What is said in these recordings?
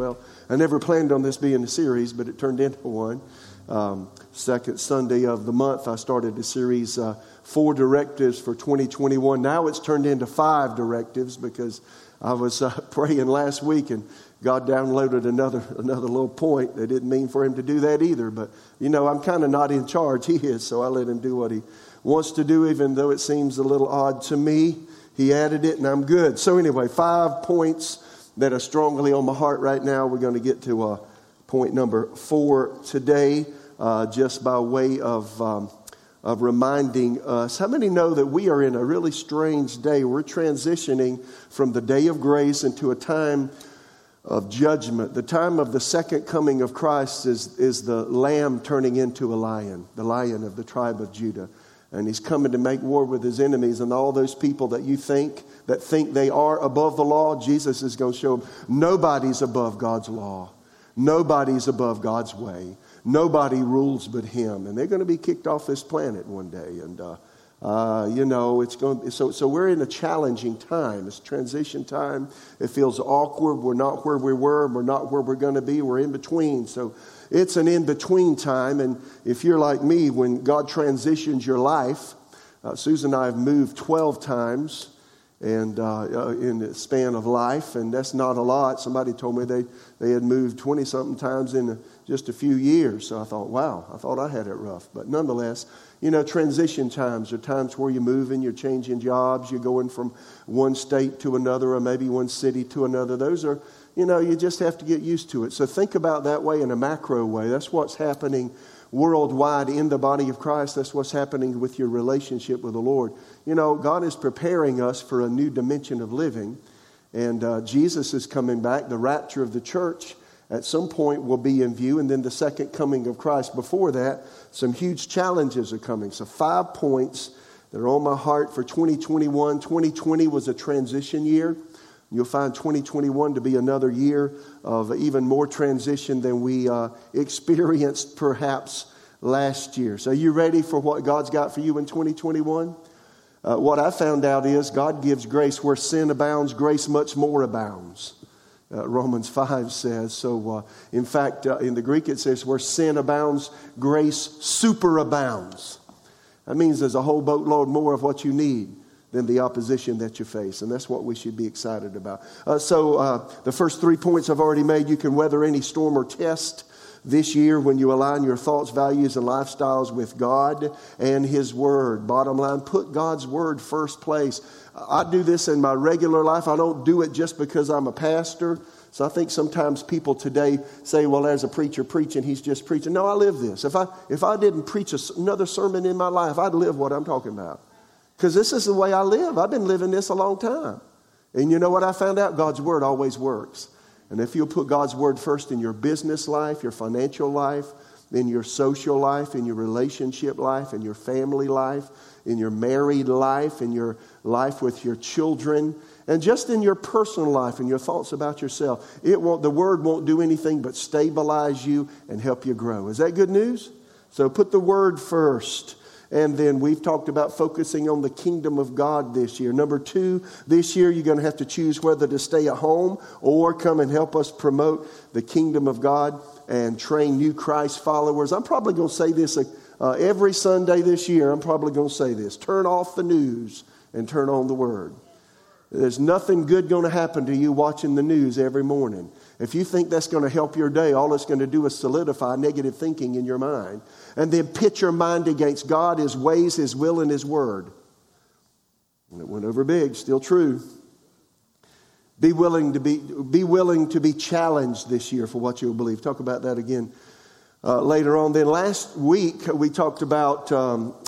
well. I never planned on this being a series, but it turned into one. Second Sunday of the month, I started a series, Four Directives for 2021. Now it's turned into Five Directives because I was praying last week and God downloaded another little point. They didn't mean for him to do that either, but you know, I'm kind of not in charge. He is, so I let him do what he wants to do, even though it seems a little odd to me. He added it and I'm good. So anyway, 5 points that are strongly on my heart right now. We're going to get to point number 4 today, just by way of reminding us. How many know that we are in a really strange day? We're transitioning from the day of grace into a time of judgment. The time of the second coming of Christ is the lamb turning into a lion, the lion of the tribe of Judah. And he's coming to make war with his enemies, and all those people that you think they are above the law, Jesus is going to show them nobody's above God's law. Nobody's above God's way. Nobody rules but him. And they're going to be kicked off this planet one day. And, you know, it's going to be, so we're in a challenging time. It's transition time. It feels awkward. We're not where we were. We're not where we're going to be. We're in between. So it's an in-between time. And if you're like me, when God transitions your life, Susan and I have moved 12 times and in the span of life, and that's not a lot. Somebody told me they had moved 20-something times in just a few years. So I thought, wow, I thought I had it rough. But nonetheless, you know, transition times are times where you're moving, you're changing jobs, you're going from one state to another or maybe one city to another. Those are, you know, you just have to get used to it. So think about that way in a macro way. That's what's happening worldwide in the body of Christ. That's what's happening with your relationship with the Lord. You know, God is preparing us for a new dimension of living, and Jesus is coming back. The rapture of the church at some point will be in view, and then the second coming of Christ. Before that, some huge challenges are coming. So 5 points that are on my heart for 2021. 2020 was a transition year. You'll find 2021 to be another year of even more transition than we experienced perhaps last year. So are you ready for what God's got for you in 2021? What I found out is God gives grace where sin abounds, grace much more abounds. Romans 5 says, in fact, in the Greek it says, where sin abounds, grace superabounds. That means there's a whole boatload more of what you need than the opposition that you face. And that's what we should be excited about. The first 3 points I've already made. You can weather any storm or test this year when you align your thoughts, values, and lifestyles with God and His Word. Bottom line, put God's Word first place. I do this in my regular life. I don't do it just because I'm a pastor. So I think sometimes people today say, well, there's a preacher preaching, he's just preaching. No, I live this. If I didn't preach another sermon in my life, I'd live what I'm talking about. Because this is the way I live. I've been living this a long time. And you know what I found out? God's Word always works. And if you'll put God's Word first in your business life, your financial life, in your social life, in your relationship life, in your family life, in your married life, in your life with your children, and just in your personal life and your thoughts about yourself, the Word won't do anything but stabilize you and help you grow. Is that good news? So put the Word first. And then we've talked about focusing on the kingdom of God this year. Number 2, this year you're going to have to choose whether to stay at home or come and help us promote the kingdom of God and train new Christ followers. I'm probably going to say this every Sunday this year. I'm probably going to say this. Turn off the news and turn on the Word. There's nothing good going to happen to you watching the news every morning. If you think that's going to help your day, all it's going to do is solidify negative thinking in your mind. And then pit your mind against God, His ways, His will, and His Word. And it went over big, still true. Be willing to be challenged this year for what you'll believe. Talk about that again later on. Then last week we talked about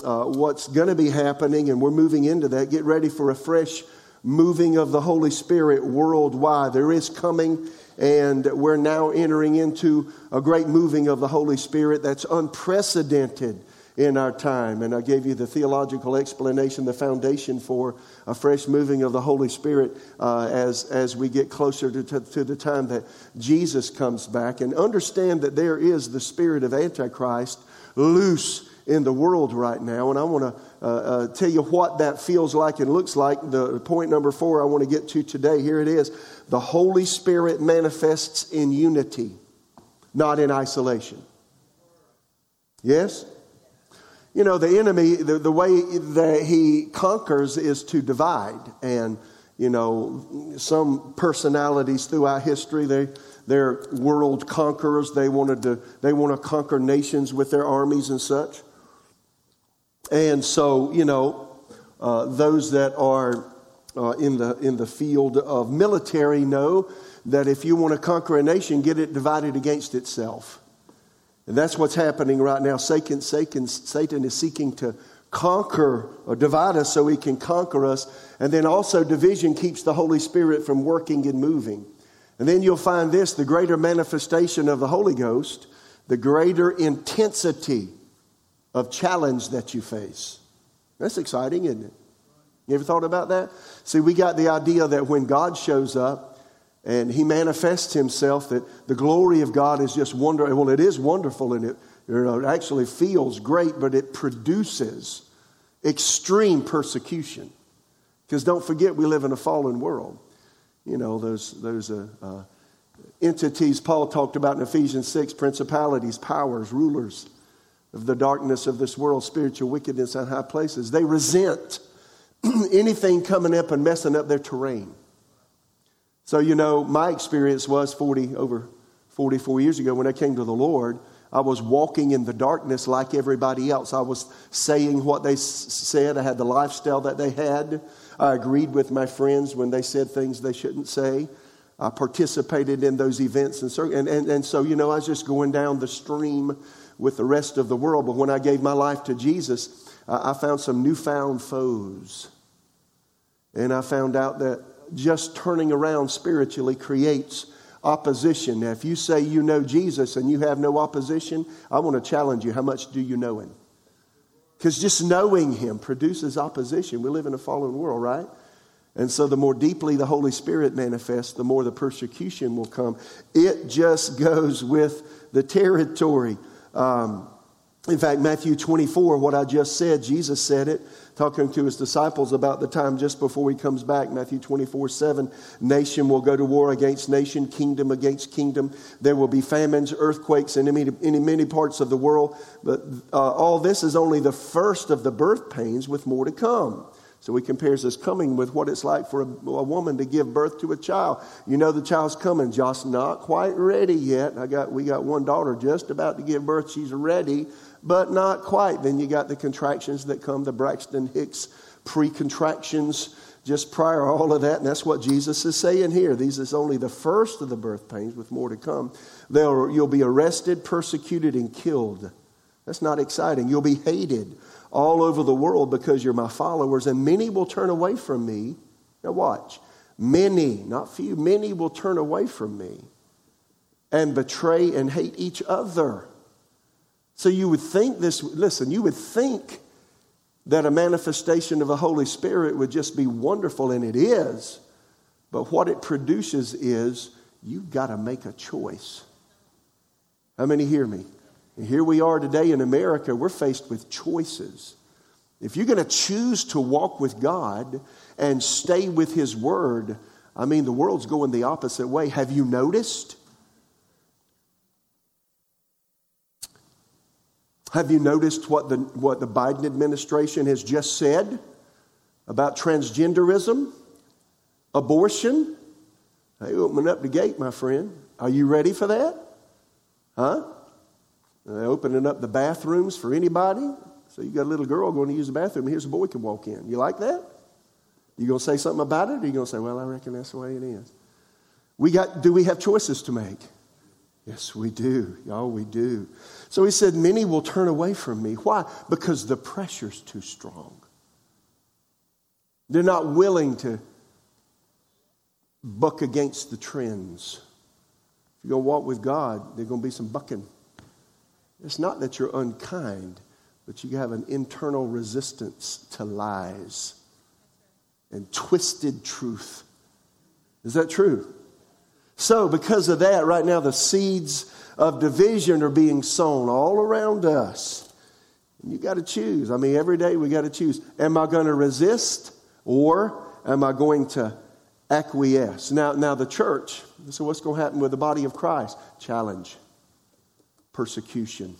what's going to be happening, and we're moving into that. Get ready for a fresh moving of the Holy Spirit worldwide. There is coming, and we're now entering into a great moving of the Holy Spirit that's unprecedented in our time. And I gave you the theological explanation, the foundation for a fresh moving of the Holy Spirit as we get closer to the time that Jesus comes back. And understand that there is the spirit of Antichrist loose in the world right now. And I want to tell you what that feels like and looks like. The point number 4 I want to get to today, here it is. the Holy Spirit manifests in unity, not in isolation. Yes? You know, the enemy, the way that he conquers is to divide. And, you know, some personalities throughout history, they're world conquerors. They want to conquer nations with their armies and such. And so, you know, those that are in the field of military know that if you want to conquer a nation, get it divided against itself. And that's what's happening right now. Satan is seeking to conquer or divide us so he can conquer us. And then also division keeps the Holy Spirit from working and moving. And then you'll find this, the greater manifestation of the Holy Ghost, the greater intensity of challenge that you face. That's exciting, isn't it? You ever thought about that? See, we got the idea that when God shows up, and he manifests himself, that the glory of God is just wonderful. Well, it is wonderful, and it actually feels great, but it produces extreme persecution. Because don't forget, we live in a fallen world. You know, those entities Paul talked about in Ephesians 6, principalities, powers, rulers of the darkness of this world, spiritual wickedness in high places. They resent anything coming up and messing up their terrain. So, you know, my experience was over 44 years ago when I came to the Lord, I was walking in the darkness like everybody else. I was saying what they said. I had the lifestyle that they had. I agreed with my friends when they said things they shouldn't say. I participated in those events. And so, you know, I was just going down the stream with the rest of the world. But when I gave my life to Jesus, I found some newfound foes. And I found out that just turning around spiritually creates opposition. Now, if you say you know Jesus and you have no opposition, I want to challenge you. How much do you know him? Because just knowing him produces opposition. We live in a fallen world, right? And so the more deeply the Holy Spirit manifests, the more the persecution will come. It just goes with the territory. In fact, Matthew 24, what I just said, Jesus said it, talking to his disciples about the time just before he comes back. Matthew 24:7, nation will go to war against nation, kingdom against kingdom. There will be famines, earthquakes in many parts of the world. But all this is only the first of the birth pains with more to come. So he compares this coming with what it's like for a woman to give birth to a child. You know the child's coming, just not quite ready yet. We got one daughter just about to give birth. She's ready, but not quite. Then you got the contractions that come, the Braxton Hicks pre-contractions just prior, all of that. And that's what Jesus is saying here. These is only the first of the birth pains with more to come. You'll be arrested, persecuted, and killed. That's not exciting. You'll be hated all over the world because you're my followers, and many will turn away from me. Now watch. Many, not few, many will turn away from me and betray and hate each other. So you would think this, listen, you would think that a manifestation of the Holy Spirit would just be wonderful, and it is. But what it produces is you've got to make a choice. How many hear me? And here we are today in America, we're faced with choices. If you're going to choose to walk with God and stay with his word, I mean, the world's going the opposite way. Have you noticed? Have you noticed what the Biden administration has just said about transgenderism, abortion? They opened up the gate, my friend. Are you ready for that? Huh? They're opening up the bathrooms for anybody. So you got a little girl going to use the bathroom, and here's a boy can walk in. You like that? You going to say something about it, or you going to say, well, I reckon that's the way it is? Do we have choices to make? Yes, we do. Y'all, we do. So he said, many will turn away from me. Why? Because the pressure's too strong. They're not willing to buck against the trends. If you're going to walk with God, there's going to be some bucking. It's not that you're unkind, but you have an internal resistance to lies and twisted truth. Is that true? So because of that, right now the seeds of division are being sown all around us. And you got to choose. I mean, every day we got to choose. Am I going to resist, or am I going to acquiesce. Now the church, so what's going to happen with the body of Christ? Challenge, persecution,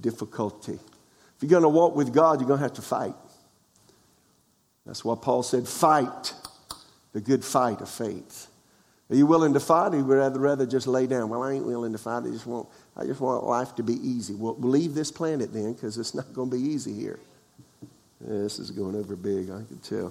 difficulty. If you're going to walk with God, you're going to have to fight. That's why Paul said, fight the good fight of faith. Are you willing to fight, or would you rather just lay down? Well, I ain't willing to fight. I just want life to be easy. Well, leave this planet then, because it's not going to be easy here. Yeah, this is going over big, I can tell.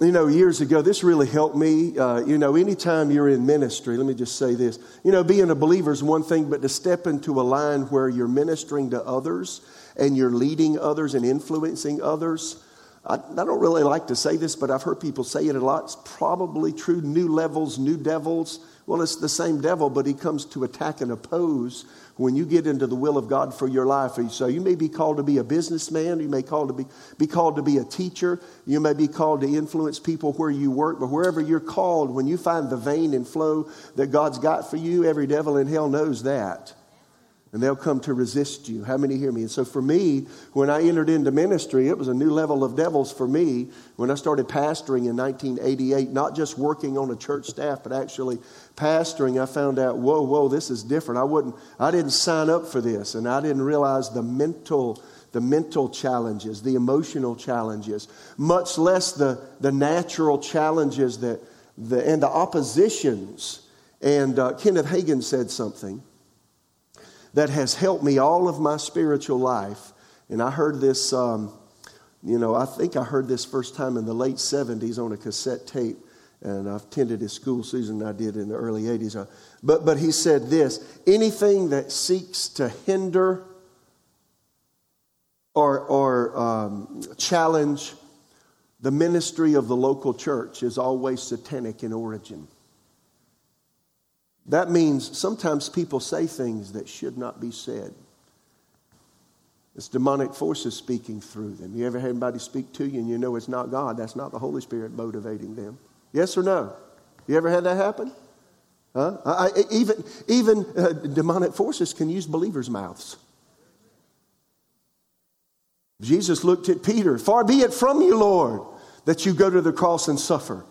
You know, years ago, this really helped me. Anytime you're in ministry, let me just say this. Being a believer is one thing, but to step into a line where you're ministering to others and you're leading others and influencing others, I don't really like to say this, but I've heard people say it a lot. It's probably true. New levels, new devils. Well, it's the same devil, but he comes to attack and oppose when you get into the will of God for your life. So you may be called to be a businessman. You may be called to be a teacher. You may be called to influence people where you work. But wherever you're called, when you find the vein and flow that God's got for you, every devil in hell knows that. And they'll come to resist you. How many hear me? And so for me, when I entered into ministry, it was a new level of devils for me. When I started pastoring in 1988, not just working on a church staff, but actually pastoring, I found out, whoa, this is different. I didn't sign up for this, and I didn't realize the mental challenges, the emotional challenges, much less the natural challenges and the oppositions. And Kenneth Hagin said something that has helped me all of my spiritual life. And I heard this, I think I heard this first time in the late 70s on a cassette tape. And I've attended his school, Susan and I did, in the early 80s. But he said this: anything that seeks to hinder or challenge the ministry of the local church is always satanic in origin. That means sometimes people say things that should not be said. It's demonic forces speaking through them. You ever had anybody speak to you and you know it's not God? That's not the Holy Spirit motivating them. Yes or no? You ever had that happen? Huh? Even demonic forces can use believers' mouths. Jesus looked at Peter. Far be it from you, Lord, that you go to the cross and suffer.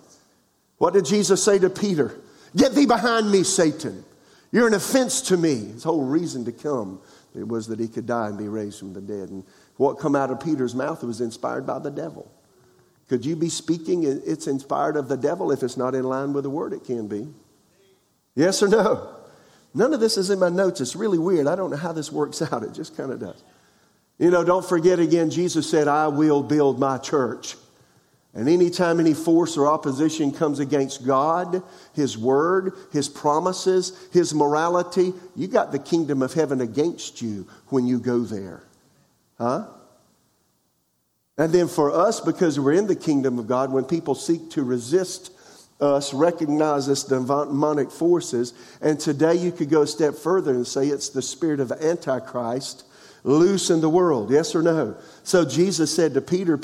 What did Jesus say to Peter? Get thee behind me, Satan. You're an offense to me. His whole reason to come was that he could die and be raised from the dead. And what come out of Peter's mouth was inspired by the devil. Could you be speaking, it's inspired of the devil? If it's not in line with the word, it can be. Yes or no? None of this is in my notes. It's really weird. I don't know how this works out. It just kind of does. Don't forget again, Jesus said, I will build my church. And anytime any force or opposition comes against God, His Word, His promises, His morality, you got the kingdom of heaven against you when you go there. Huh? And then for us, because we're in the kingdom of God, when people seek to resist us, recognize us demonic forces, and today you could go a step further and say it's the spirit of Antichrist loose in the world. Yes or no? So Jesus said to Peter,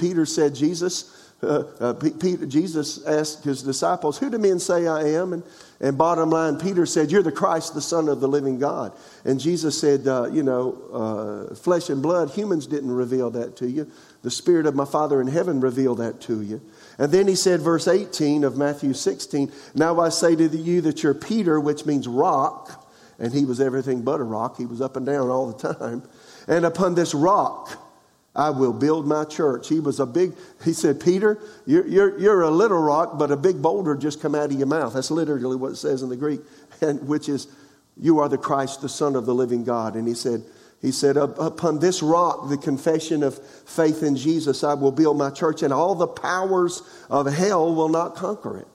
Jesus asked his disciples, who do men say I am? And bottom line, Peter said, you're the Christ, the Son of the living God. And Jesus said, flesh and blood, humans didn't reveal that to you. The Spirit of my Father in heaven revealed that to you. And then he said, verse 18 of Matthew 16, now I say to you that you're Peter, which means rock. And he was everything but a rock. He was up and down all the time. And upon this rock I will build my church. He said, Peter, you're a little rock, but a big boulder just come out of your mouth. That's literally what it says in the Greek, and which is, you are the Christ, the Son of the living God. And he said, upon this rock, the confession of faith in Jesus, I will build my church, and all the powers of hell will not conquer it.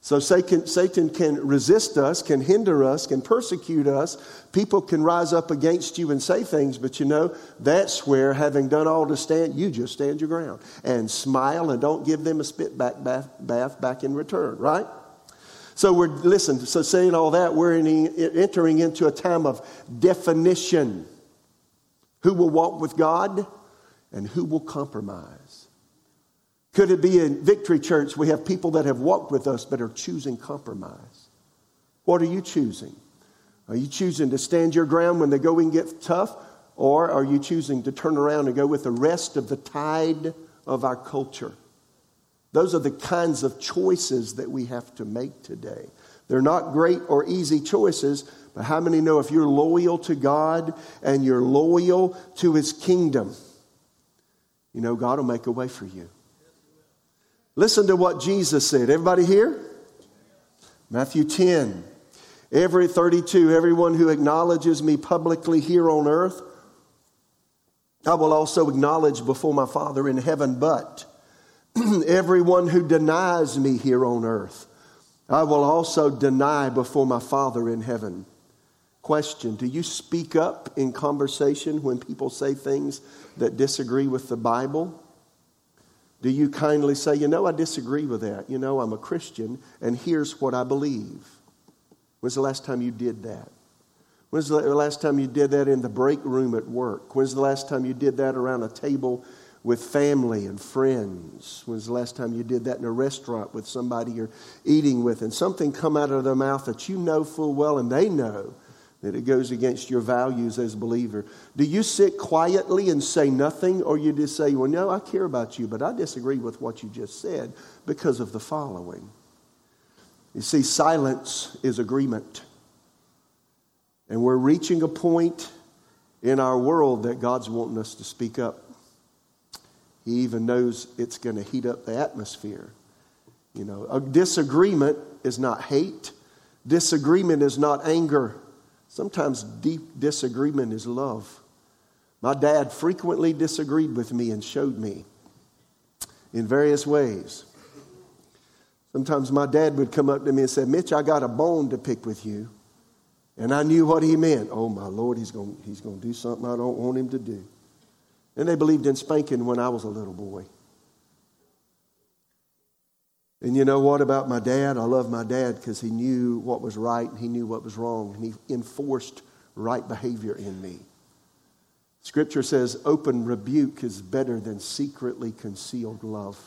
So Satan can resist us, can hinder us, can persecute us. People can rise up against you and say things, but that's where, having done all to stand, you just stand your ground and smile and don't give them a spit bath back in return, right? So saying all that, we're entering into a time of definition. Who will walk with God and who will compromise? Could it be in Victory Church we have people that have walked with us but are choosing compromise? What are you choosing? Are you choosing to stand your ground when the going gets tough? Or are you choosing to turn around and go with the rest of the tide of our culture? Those are the kinds of choices that we have to make today. They're not great or easy choices, but how many know if you're loyal to God and you're loyal to His kingdom, you know God will make a way for you. Listen to what Jesus said. Everybody here? Matthew 10. 32, everyone who acknowledges me publicly here on earth, I will also acknowledge before my Father in heaven, but everyone who denies me here on earth, I will also deny before my Father in heaven. Question, do you speak up in conversation when people say things that disagree with the Bible? Do you kindly say, you know, I disagree with that. You know, I'm a Christian, and here's what I believe. When's the last time you did that? When's the last time you did that in the break room at work? When's the last time you did that around a table with family and friends? When's the last time you did that in a restaurant with somebody you're eating with and something come out of their mouth that you know full well and they know that it goes against your values as a believer? Do you sit quietly and say nothing, or you just say, well, no, I care about you, but I disagree with what you just said because of the following? You see, silence is agreement. And we're reaching a point in our world that God's wanting us to speak up. He even knows it's going to heat up the atmosphere. You know, a disagreement is not hate. Disagreement is not anger. Sometimes deep disagreement is love. My dad frequently disagreed with me and showed me in various ways. Sometimes my dad would come up to me and say, Mitch, I got a bone to pick with you. And I knew what he meant. Oh, my Lord, he's going to do something I don't want him to do. And they believed in spanking when I was a little boy. And you know what about my dad? I love my dad because he knew what was right and he knew what was wrong. And he enforced right behavior in me. Scripture says open rebuke is better than secretly concealed love.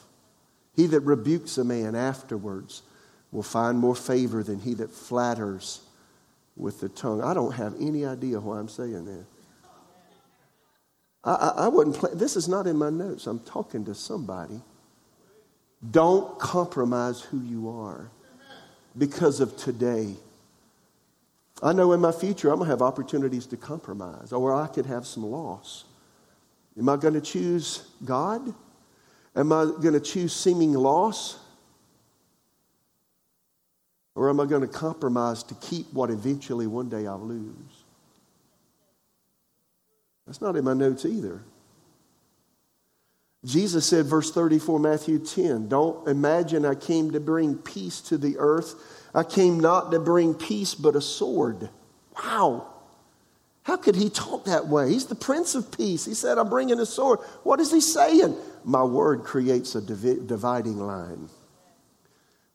He that rebukes a man afterwards will find more favor than he that flatters with the tongue. I don't have any idea why I'm saying that. I wouldn't play. This is not in my notes. I'm talking to somebody. Don't compromise who you are because of today. I know in my future I'm going to have opportunities to compromise, or I could have some loss. Am I going to choose God? Am I going to choose seeming loss? Or am I going to compromise to keep what eventually one day I'll lose? That's not in my notes either. Jesus said, verse 34, Matthew 10, don't imagine I came to bring peace to the earth. I came not to bring peace, but a sword. Wow. How could he talk that way? He's the Prince of Peace. He said, I'm bringing a sword. What is he saying? My word creates a dividing line.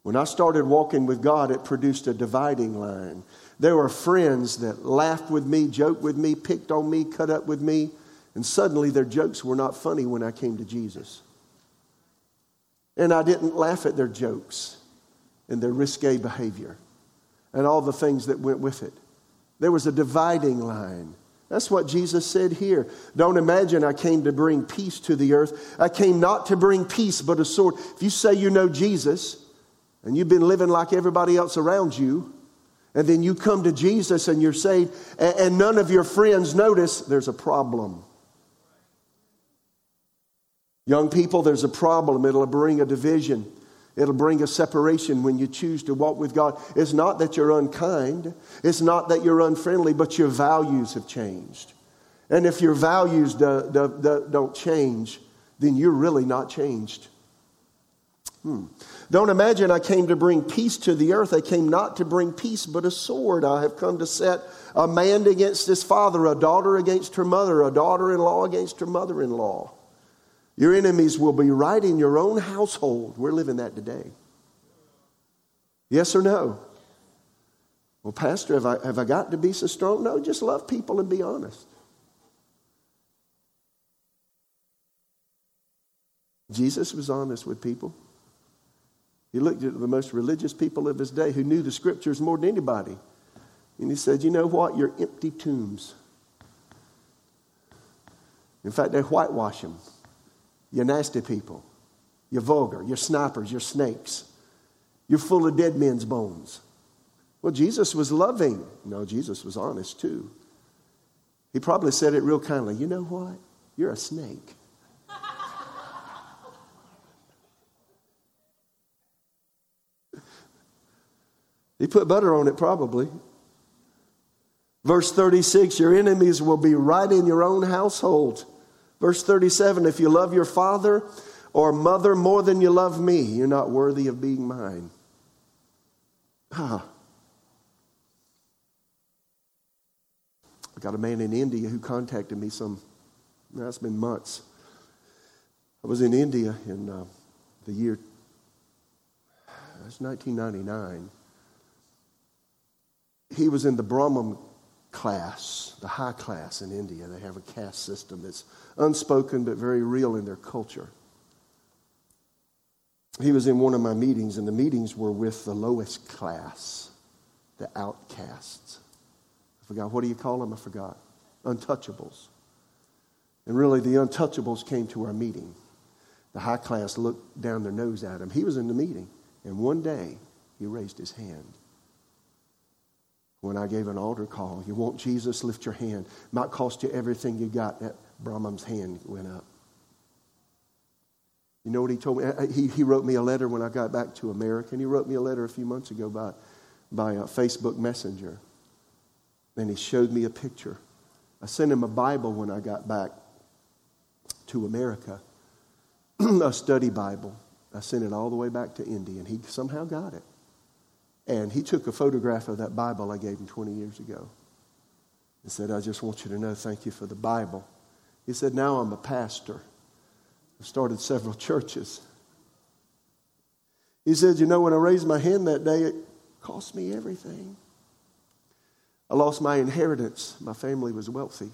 When I started walking with God, it produced a dividing line. There were friends that laughed with me, joked with me, picked on me, cut up with me, and suddenly their jokes were not funny when I came to Jesus. And I didn't laugh at their jokes and their risque behavior and all the things that went with it. There was a dividing line. That's what Jesus said here. Don't imagine I came to bring peace to the earth. I came not to bring peace, but a sword. If you say you know Jesus, and you've been living like everybody else around you, and then you come to Jesus and you're saved, and none of your friends notice, there's a problem. Young people, there's a problem. It'll bring a division. It'll bring a separation when you choose to walk with God. It's not that you're unkind. It's not that you're unfriendly, but your values have changed. And if your values don't change, then you're really not changed. Don't imagine I came to bring peace to the earth. I came not to bring peace, but a sword. I have come to set a man against his father, a daughter against her mother, a daughter-in-law against her mother-in-law. Your enemies will be right in your own household. We're living that today. Yes or no? Well, Pastor, have I got to be so strong? No, just love people and be honest. Jesus was honest with people. He looked at the most religious people of his day who knew the Scriptures more than anybody. And he said, you know what? You're empty tombs. In fact, they whitewash them. You nasty people. You're vulgar. You're snipers. You're snakes. You're full of dead men's bones. Well, Jesus was loving. No, Jesus was honest too. He probably said it real kindly. You know what? You're a snake. He put butter on it probably. Verse 36, your enemies will be right in your own household. Verse 37, if you love your father or mother more than you love me, you're not worthy of being mine. I got a man in India who contacted me it's been months. I was in India in the year, that's 1999. He was in the Brahma class, the high class in India. They have a caste system that's unspoken but very real in their culture. He was in one of my meetings, and the meetings were with the lowest class, the outcasts. I forgot, what do you call them? I forgot. Untouchables. And really, the untouchables came to our meeting. The high class looked down their nose at him. He was in the meeting, and one day he raised his hand. When I gave an altar call, you want Jesus, lift your hand. Might cost you everything you got. That Brahman's hand went up. You know what he told me? He wrote me a letter when I got back to America, and he wrote me a letter a few months ago by Facebook Messenger. And he showed me a picture. I sent him a Bible when I got back to America, a study Bible. I sent it all the way back to India, and he somehow got it. And he took a photograph of that Bible I gave him 20 years ago and said, I just want you to know, thank you for the Bible. He said, now I'm a pastor. I've started several churches. He said, you know, when I raised my hand that day, it cost me everything. I lost my inheritance. My family was wealthy.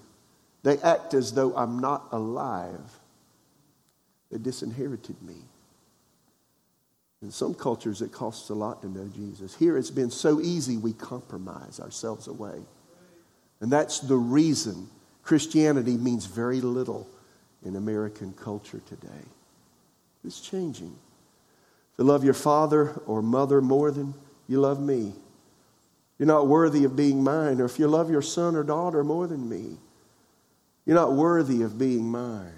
They act as though I'm not alive. They disinherited me. In some cultures, it costs a lot to know Jesus. Here, it's been so easy we compromise ourselves away. And that's the reason Christianity means very little in American culture today. It's changing. If you love your father or mother more than you love me, you're not worthy of being mine. Or if you love your son or daughter more than me, you're not worthy of being mine.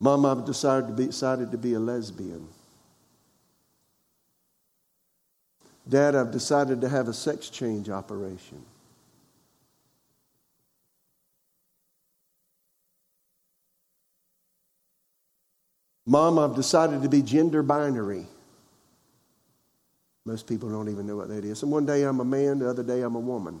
Mom, I've decided to be a lesbian. Dad, I've decided to have a sex change operation. Mom, I've decided to be gender binary. Most people don't even know what that is. And one day I'm a man, the other day I'm a woman.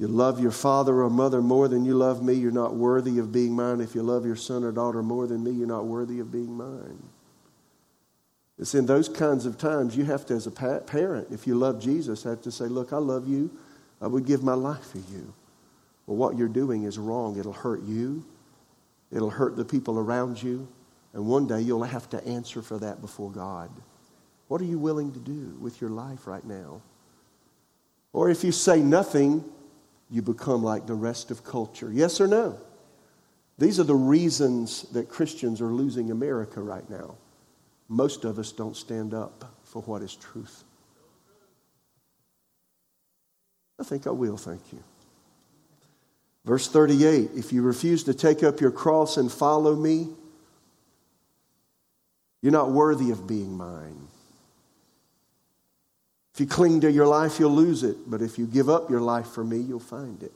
You love your father or mother more than you love me, you're not worthy of being mine. If you love your son or daughter more than me, you're not worthy of being mine. It's in those kinds of times you have to, as a parent, if you love Jesus, have to say, look, I love you. I would give my life for you. Well, what you're doing is wrong. It'll hurt you. It'll hurt the people around you. And one day you'll have to answer for that before God. What are you willing to do with your life right now? Or if you say nothing, you become like the rest of culture. Yes or no? These are the reasons that Christians are losing America right now. Most of us don't stand up for what is truth. I think I will, thank you. Verse 38, if you refuse to take up your cross and follow me, you're not worthy of being mine. If you cling to your life, you'll lose it. But if you give up your life for me, you'll find it.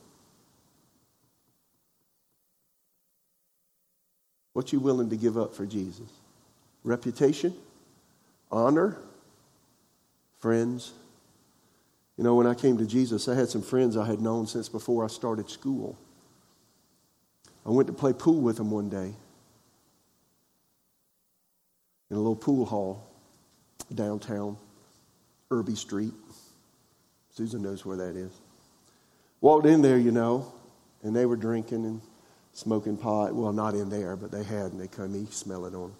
What you willing to give up for Jesus? Reputation? Honor? Friends? You know, when I came to Jesus, I had some friends I had known since before I started school. I went to play pool with them one day in a little pool hall downtown. Irby Street. Susan knows where that is. Walked in there, you know, and they were drinking and smoking pot. Well, not in there, but they had, and they come, you smell it on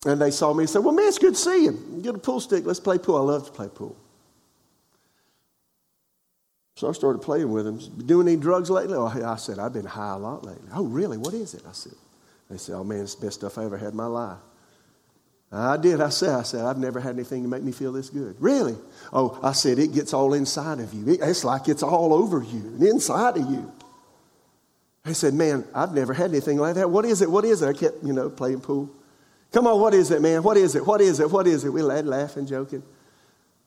them. And they saw me and said, well, man, it's good to see you. Get a pool stick. Let's play pool. I love to play pool. So I started playing with him. Doing any drugs lately? Oh, I said, I've been high a lot lately. Oh, really? What is it? I said. They said, oh, man, it's the best stuff I ever had in my life. I did. I said, I've never had anything to make me feel this good. Really? Oh, I said, it gets all inside of you. It's like it's all over you and inside of you. They said, man, I've never had anything like that. What is it? What is it? I kept, playing pool. Come on, what is it, man? What is it? What is it? What is it? We laughing, joking.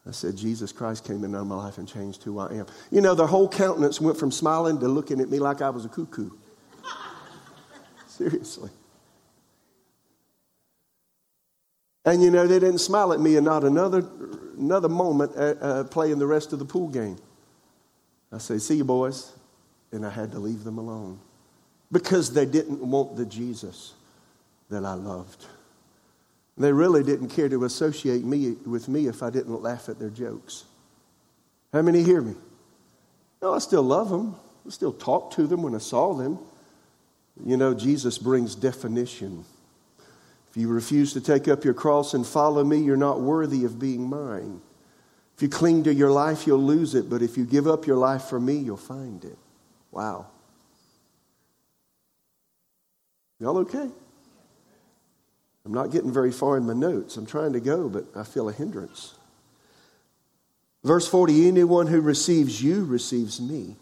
I said, Jesus Christ came into my life and changed who I am. Their whole countenance went from smiling to looking at me like I was a cuckoo. Seriously. And, they didn't smile at me and not another moment playing the rest of the pool game. I said, see you, boys. And I had to leave them alone because they didn't want the Jesus that I loved. They really didn't care to associate with me if I didn't laugh at their jokes. How many hear me? No, I still love them. I still talk to them when I saw them. Jesus brings definition. If you refuse to take up your cross and follow me, you're not worthy of being mine. If you cling to your life, you'll lose it. But if you give up your life for me, you'll find it. Wow. Y'all okay? I'm not getting very far in my notes. I'm trying to go, but I feel a hindrance. Verse 40, anyone who receives you receives me.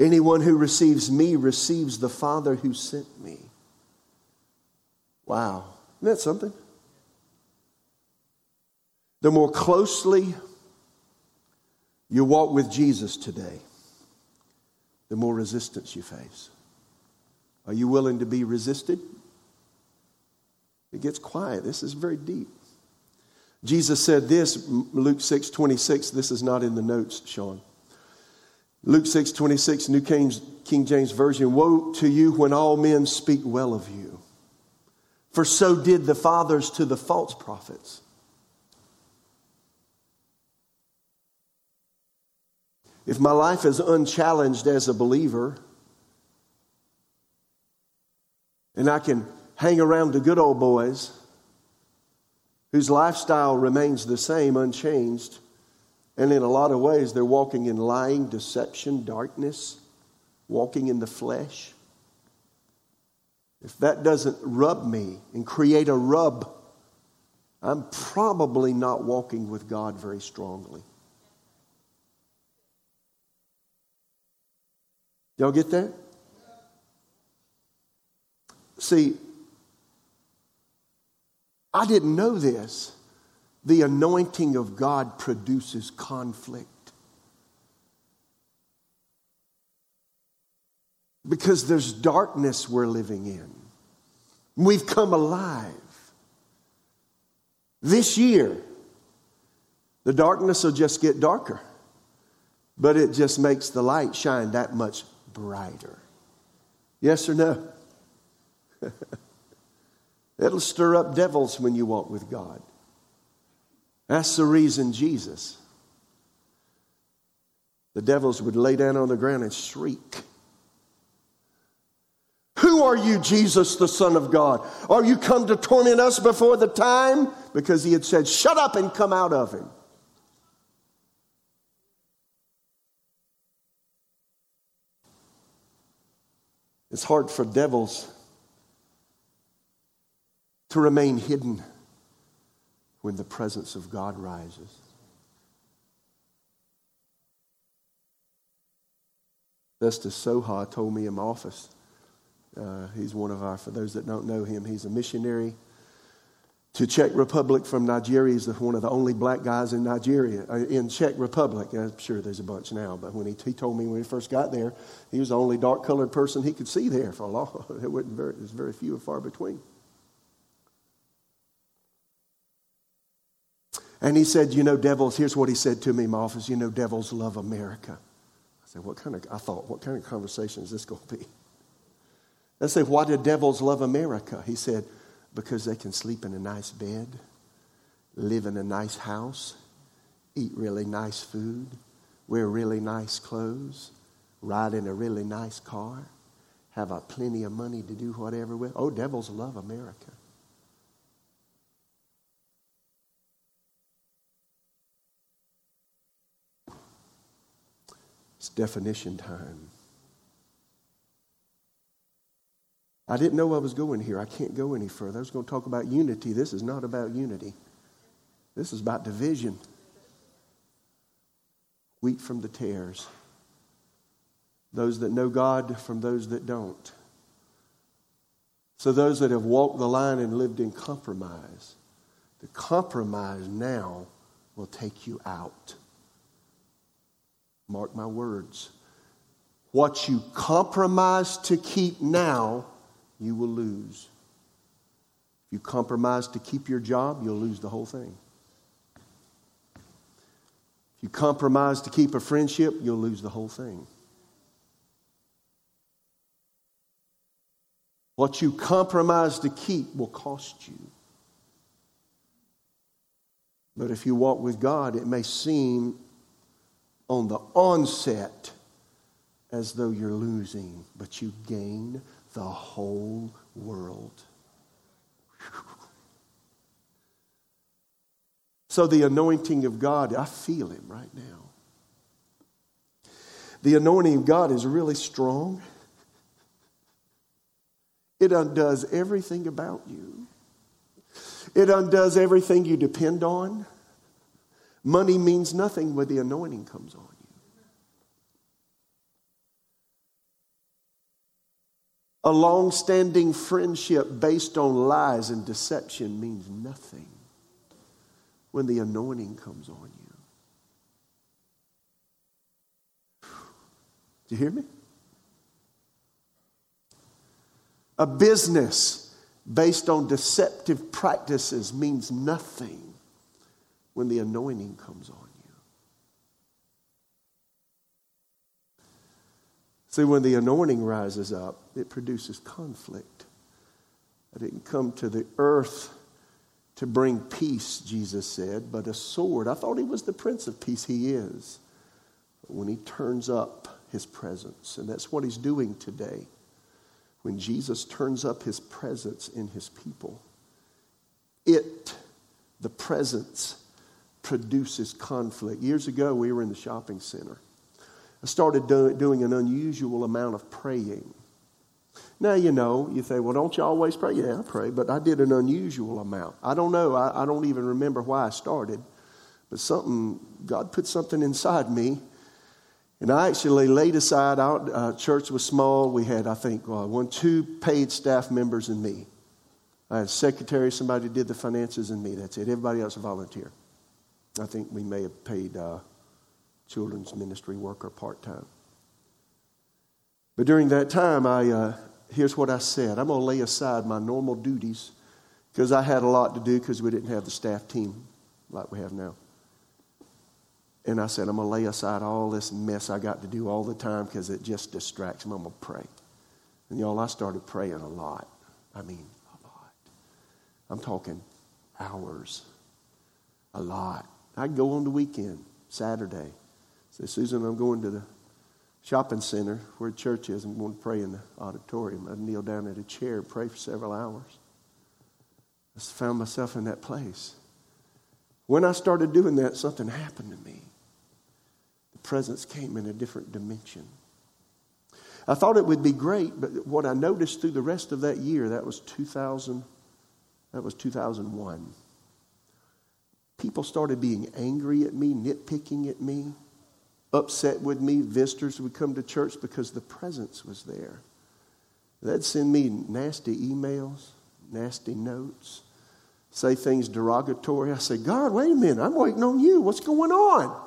Anyone who receives me receives the Father who sent me. Wow. Isn't that something? The more closely you walk with Jesus today, the more resistance you face. Are you willing to be resisted? It gets quiet. This is very deep. Jesus said this, Luke 6:26. This is not in the notes, Sean. Luke 6:26, New King James Version. Woe to you when all men speak well of you. For so did the fathers to the false prophets. If my life is unchallenged as a believer, and I can hang around the good old boys whose lifestyle remains the same, unchanged, and in a lot of ways they're walking in lying, deception, darkness, walking in the flesh. If that doesn't rub me and create a rub, I'm probably not walking with God very strongly. Y'all get that? See, I didn't know this. The anointing of God produces conflict. Because there's darkness we're living in. We've come alive. This year, the darkness will just get darker. But it just makes the light shine that much brighter. Yes or no? It'll stir up devils when you walk with God. That's the reason Jesus. The devils would lay down on the ground and shriek. Who are you, Jesus, the Son of God? Are you come to torment us before the time? Because he had said, shut up and come out of him. It's hard for devils to remain hidden when the presence of God rises. Vesta Soha told me in my office, he's one of our, for those that don't know him, he's a missionary to Czech Republic from Nigeria. He's one of the only black guys in Nigeria, in Czech Republic. I'm sure there's a bunch now, but when he told me when he first got there, he was the only dark-colored person he could see there for a long time. There's very few and far between. And he said, devils, here's what he said to me in my office, devils love America. I said, what kind of conversation is this going to be? I said, why do devils love America? He said, because they can sleep in a nice bed, live in a nice house, eat really nice food, wear really nice clothes, ride in a really nice car, have plenty of money to do whatever with. Oh, devils love America. definition time. I didn't know I was going here. I can't go any further. I was going to talk about unity. This is not about unity. This is about division. Wheat from the tares. Those that know God from those that don't. So those that have walked the line and lived in compromise, the compromise now will take you out. Mark my words. What you compromise to keep now, you will lose. If you compromise to keep your job, you'll lose the whole thing. If you compromise to keep a friendship, you'll lose the whole thing. What you compromise to keep will cost you. But if you walk with God, it may seem on the onset as though you're losing, but you gain the whole world. So the anointing of God, I feel Him right now. The anointing of God is really strong. It undoes everything about you. It undoes everything you depend on. Money means nothing when the anointing comes on you. A long-standing friendship based on lies and deception means nothing when the anointing comes on you. Do you hear me? A business based on deceptive practices means nothing when the anointing comes on you. See, when the anointing rises up, it produces conflict. I didn't come to the earth to bring peace, Jesus said, but a sword. I thought He was the Prince of Peace. He is. But when He turns up His presence, and that's what He's doing today. When Jesus turns up His presence in His people, the presence produces conflict. Years ago, we were in the shopping center. I started doing an unusual amount of praying. Now, you say, well, don't you always pray? Yeah, I pray, but I did an unusual amount. I don't know. I don't even remember why I started, but God put something inside me. And I actually laid aside, our church was small. We had, I think, two paid staff members and me. I had a secretary, somebody did the finances, and me. That's it. Everybody else volunteer. I think we may have paid children's ministry worker part-time. But during that time, here's what I said. I'm going to lay aside my normal duties because I had a lot to do because we didn't have the staff team like we have now. And I said, I'm going to lay aside all this mess I got to do all the time because it just distracts me. I'm going to pray. And y'all, I started praying a lot. I mean, a lot. I'm talking hours. A lot. I'd go on the weekend, Saturday. Say, Susan, I'm going to the shopping center where church is. I'm going to pray in the auditorium. I'd kneel down at a chair and pray for several hours. I found myself in that place. When I started doing that, something happened to me. The presence came in a different dimension. I thought it would be great, but what I noticed through the rest of that year, that was 2001. People started being angry at me, nitpicking at me, upset with me. Visitors would come to church because the presence was there. They'd send me nasty emails, nasty notes, say things derogatory. I say, God, wait a minute. I'm waiting on you. What's going on?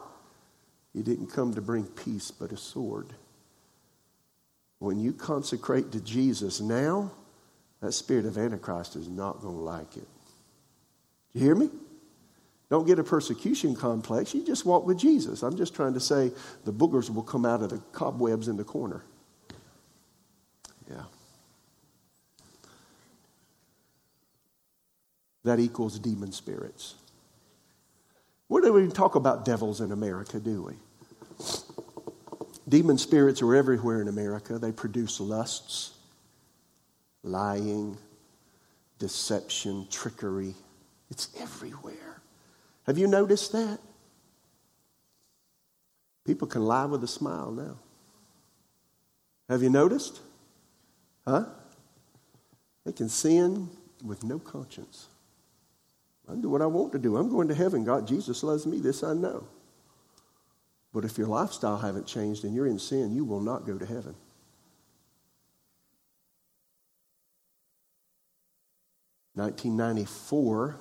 You didn't come to bring peace, but a sword. When you consecrate to Jesus now, that spirit of Antichrist is not going to like it. You hear me? Don't get a persecution complex. You just walk with Jesus. I'm just trying to say the boogers will come out of the cobwebs in the corner. Yeah. That equals demon spirits. We don't even talk about devils in America, do we? Demon spirits are everywhere in America. They produce lusts, lying, deception, trickery. It's everywhere. Have you noticed that? People can lie with a smile now. Have you noticed? Huh? They can sin with no conscience. I do what I want to do. I'm going to heaven. God, Jesus loves me. This I know. But if your lifestyle haven't changed and you're in sin, you will not go to heaven. In 1994,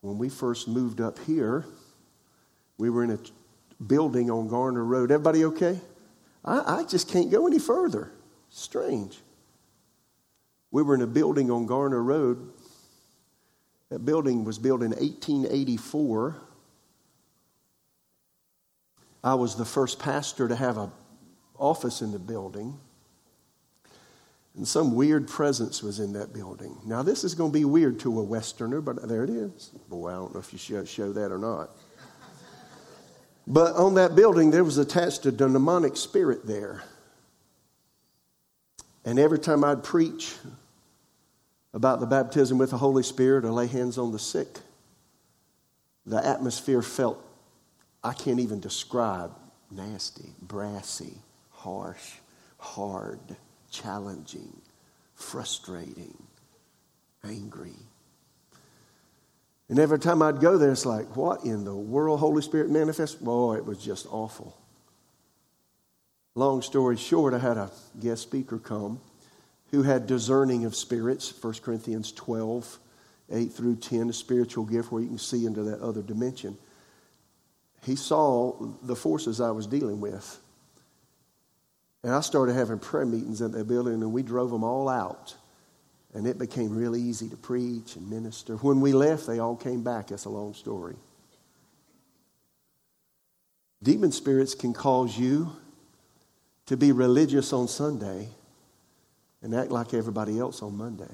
when we first moved up here, we were in a building on Garner Road. Everybody okay? I just can't go any further. Strange. We were in a building on Garner Road. That building was built in 1884. I was the first pastor to have an office in the building. And some weird presence was in that building. Now, this is going to be weird to a Westerner, but there it is. Boy, I don't know if you show that or not. But on that building, there was attached a demonic spirit there. And every time I'd preach about the baptism with the Holy Spirit or lay hands on the sick, the atmosphere felt, I can't even describe, nasty, brassy, harsh, hard, challenging, frustrating, angry. And every time I'd go there, it's like, what in the world, Holy Spirit manifest? Boy, it was just awful. Long story short, I had a guest speaker come who had discerning of spirits, 1 Corinthians 12, 8 through 10, a spiritual gift where you can see into that other dimension. He saw the forces I was dealing with. And I started having prayer meetings at that building, and we drove them all out. And it became really easy to preach and minister. When we left, they all came back. That's a long story. Demon spirits can cause you to be religious on Sunday and act like everybody else on Monday.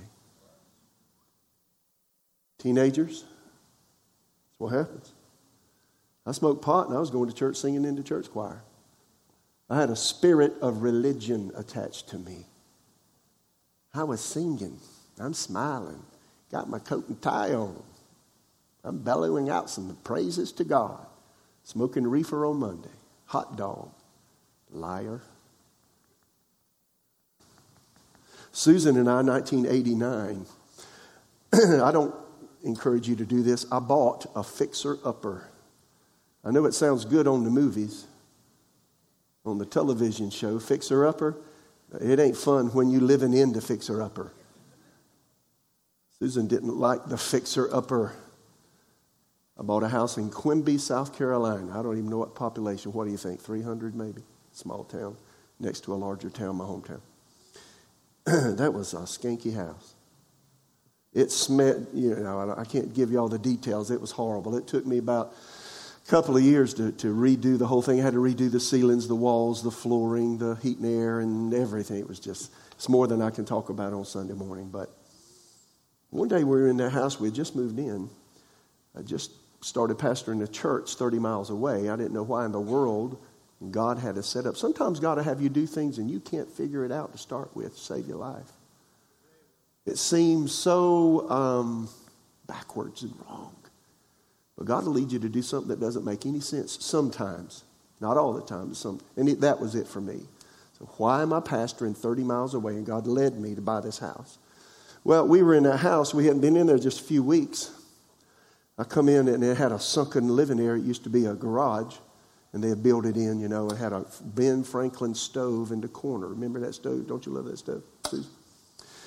Teenagers, that's what happens. I smoked pot and I was going to church singing in the church choir. I had a spirit of religion attached to me. I was singing. I'm smiling. Got my coat and tie on. I'm bellowing out some praises to God. Smoking reefer on Monday. Hot dog. Liar. Susan and I, 1989. I don't encourage you to do this. I bought a fixer-upper. I know it sounds good on the movies. On the television show, fixer-upper. It ain't fun when you're living in the fixer-upper. Susan didn't like the fixer-upper. I bought a house in Quimby, South Carolina. I don't even know what population. What do you think? 300 maybe? Small town next to a larger town, my hometown. That was a skanky house. It smelled, you know, I can't give you all the details. It was horrible. It took me about a couple of years to redo the whole thing. I had to redo the ceilings, the walls, the flooring, the heat and air, and everything. It was just, it's more than I can talk about on Sunday morning. But one day we were in that house. We had just moved in. I just started pastoring a church 30 miles away. I didn't know why in the world God had us set up. Sometimes God will have you do things and you can't figure it out to start with to save your life. It seems so backwards and wrong. But God will lead you to do something that doesn't make any sense sometimes. Not all the time. That was it for me. So why am I pastoring 30 miles away and God led me to buy this house? Well, we were in that house. We hadn't been in there just a few weeks. I come in and it had a sunken living area. It used to be a garage. And they had built it in, you know, and had a Ben Franklin stove in the corner. Remember that stove? Don't you love that stove, Susan?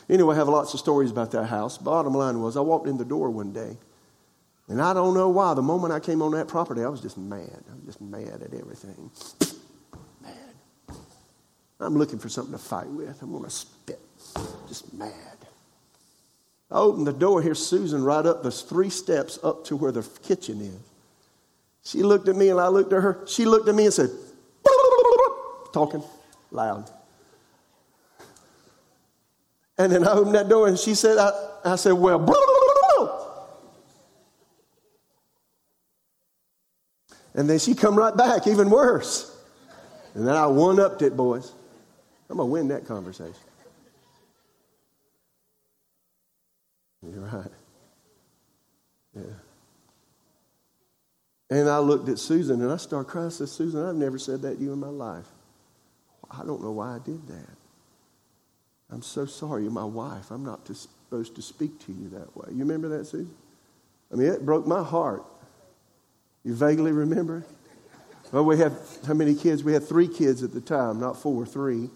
Anyway, I have lots of stories about that house. Bottom line was, I walked in the door one day, and I don't know why. The moment I came on that property, I was just mad. I was just mad at everything. Mad. I'm looking for something to fight with. I'm going to spit. Just mad. I opened the door. Here's Susan right up the 3 steps up to where the kitchen is. She looked at me and I looked at her. She looked at me and said, talking loud. And then I opened that door and she said, I said, well, and then she come right back, even worse. And then I one-upped it, boys. I'm going to win that conversation. You're right. Yeah. And I looked at Susan and I started crying. I said, Susan, I've never said that to you in my life. I don't know why I did that. I'm so sorry. You're my wife. I'm not supposed to speak to you that way. You remember that, Susan? I mean, it broke my heart. You vaguely remember it? Well, we had, how many kids? We had 3 kids at the time, not 4, 3.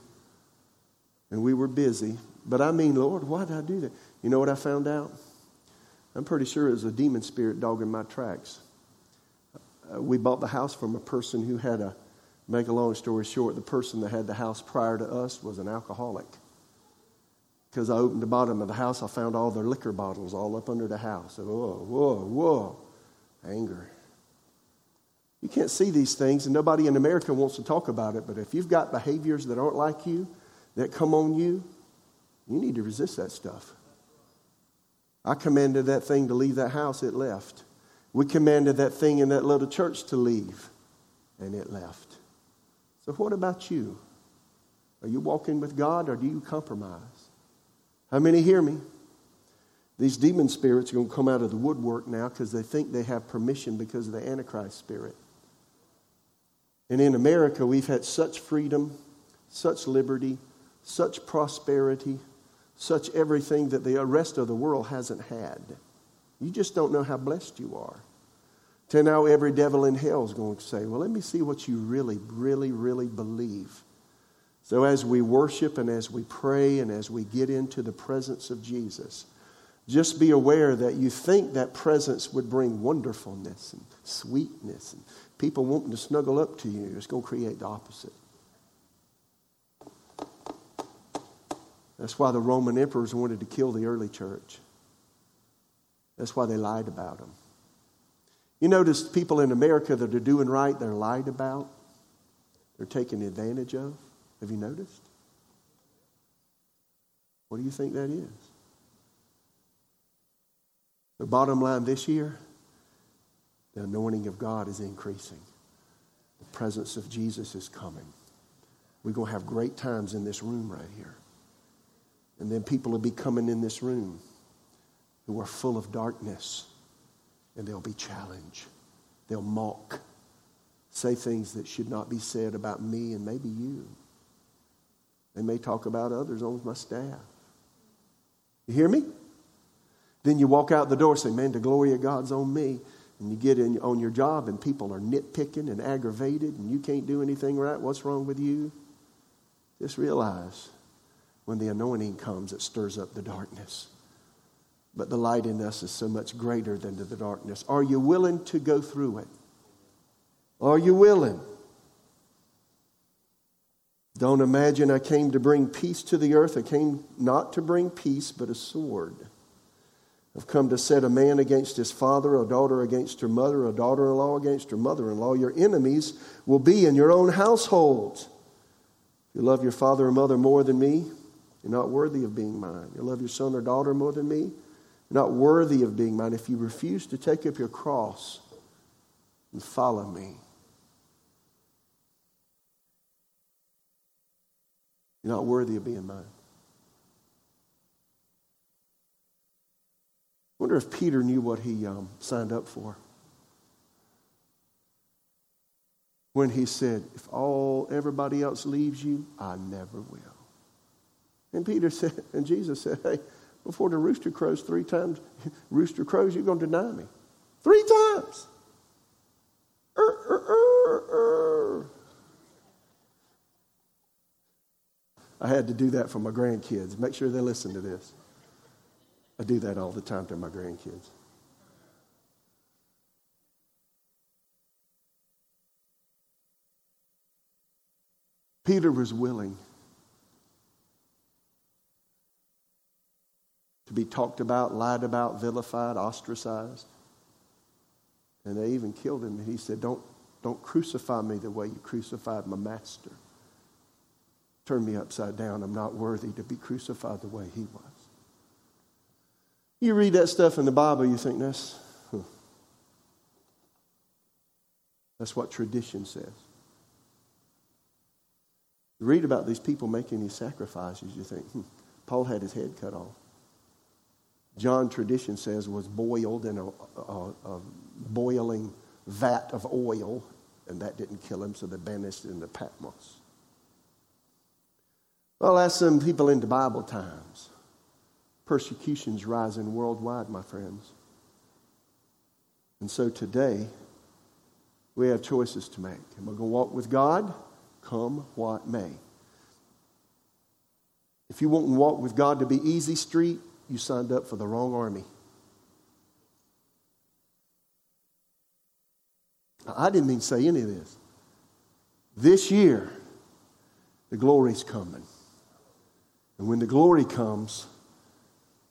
And we were busy. But I mean, Lord, why did I do that? You know what I found out? I'm pretty sure it was a demon spirit dogging my tracks. We bought the house from a person who had a, make a long story short, the person that had the house prior to us was an alcoholic. Because I opened the bottom of the house, I found all their liquor bottles all up under the house. Whoa. Anger. You can't see these things, and nobody in America wants to talk about it, but if you've got behaviors that aren't like you, that come on you, you need to resist that stuff. I commanded that thing to leave that house, it left. We commanded that thing in that little church to leave, and it left. So what about you? Are you walking with God, or do you compromise? How many hear me? These demon spirits are going to come out of the woodwork now because they think they have permission because of the Antichrist spirit. And in America, we've had such freedom, such liberty, such prosperity, such everything that the rest of the world hasn't had. You just don't know how blessed you are. Till now, every devil in hell is going to say, well, let me see what you really, really, really believe. So as we worship and as we pray and as we get into the presence of Jesus, just be aware that you think that presence would bring wonderfulness and sweetness and people wanting to snuggle up to you. It's going to create the opposite. That's why the Roman emperors wanted to kill the early church. That's why they lied about them. You notice people in America that are doing right, they're lied about. They're taken advantage of. Have you noticed? What do you think that is? The bottom line this year, the anointing of God is increasing. The presence of Jesus is coming. We're going to have great times in this room right here. And then people will be coming in this room who are full of darkness. And they'll be challenged. They'll mock. Say things that should not be said about me and maybe you. They may talk about others on my staff. You hear me? Then you walk out the door and say, man, the glory of God's on me. And you get in on your job and people are nitpicking and aggravated and you can't do anything right. What's wrong with you? Just realize when the anointing comes, it stirs up the darkness. But the light in us is so much greater than the darkness. Are you willing to go through it? Are you willing? Don't imagine I came to bring peace to the earth. I came not to bring peace, but a sword. I've come to set a man against his father, a daughter against her mother, a daughter-in-law against her mother-in-law. Your enemies will be in your own households. If you love your father or mother more than me, you're not worthy of being mine. You love your son or daughter more than me, you're not worthy of being mine. If you refuse to take up your cross and follow me, you're not worthy of being mine. I wonder if Peter knew what he signed up for when he said, if everybody else leaves you, I never will. And Peter said, and Jesus said, hey, before the rooster crows 3 times, rooster crows, you're going to deny me. 3 times. I had to do that for my grandkids. Make sure they listen to this. I do that all the time to my grandkids. Peter was willing to be talked about, lied about, vilified, ostracized. And they even killed him. He said, don't crucify me the way you crucified my master. Turn me upside down. I'm not worthy to be crucified the way he was. You read that stuff in the Bible, you think that's what tradition says. You read about these people making these sacrifices, you think, Paul had his head cut off. John, tradition says, was boiled in a boiling vat of oil, and that didn't kill him, so they banished him to Patmos. Well, that's some people into Bible times. Persecution's rising worldwide, my friends. And so today, we have choices to make. Am I going to walk with God? Come what may. If you want to walk with God to be easy street, you signed up for the wrong army. I didn't mean to say any of this. This year, the glory's coming. And when the glory comes,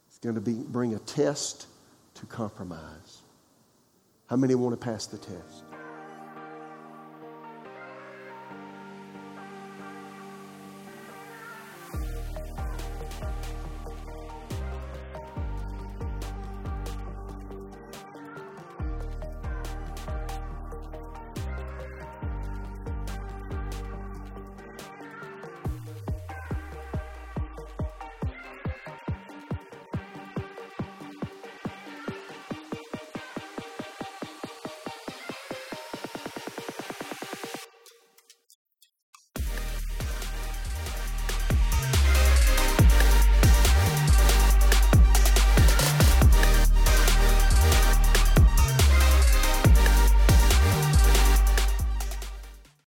it's going to bring a test to compromise. How many want to pass the test?